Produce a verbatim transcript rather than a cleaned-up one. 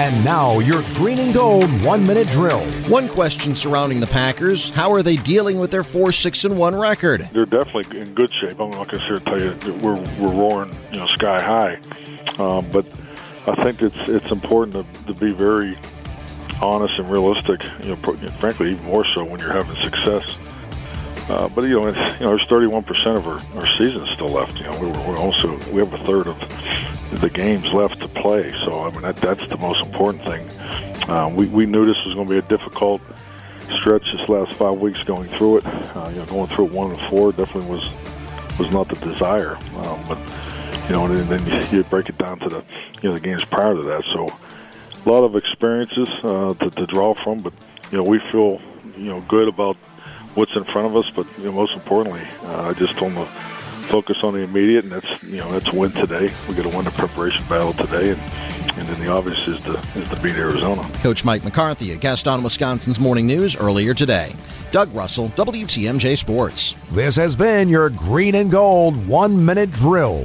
And now your Green and Gold One Minute Drill. One question surrounding the Packers: how are they dealing with their four six and one record? They're definitely in good shape. I'm not going to sit here and tell you we're we're roaring, you know, sky high, um, but I think it's it's important to, to be very honest and realistic. You know, frankly, even more so when you're having success. Uh, but you know, it's, you know, there's thirty-one percent of our, our season still left. You know, we we're also we have a third of the games left to play. So I mean, that, that's the most important thing. Uh, we we knew this was going to be a difficult stretch this last five weeks going through it. Uh, you know, going through one and four definitely was was not the desire. Um, but you know, and then you break it down to the you know the games prior to that. So a lot of experiences uh, to, to draw from. But you know, we feel you know good about what's in front of us, but you know, most importantly, uh, I just want to focus on the immediate, and that's you know that's win today. We got to win the preparation battle today, and, and then the obvious is to is to beat Arizona. Coach Mike McCarthy, a guest on Wisconsin's Morning News earlier today. Doug Russell, W T M J Sports. This has been your Green and Gold One Minute Drill.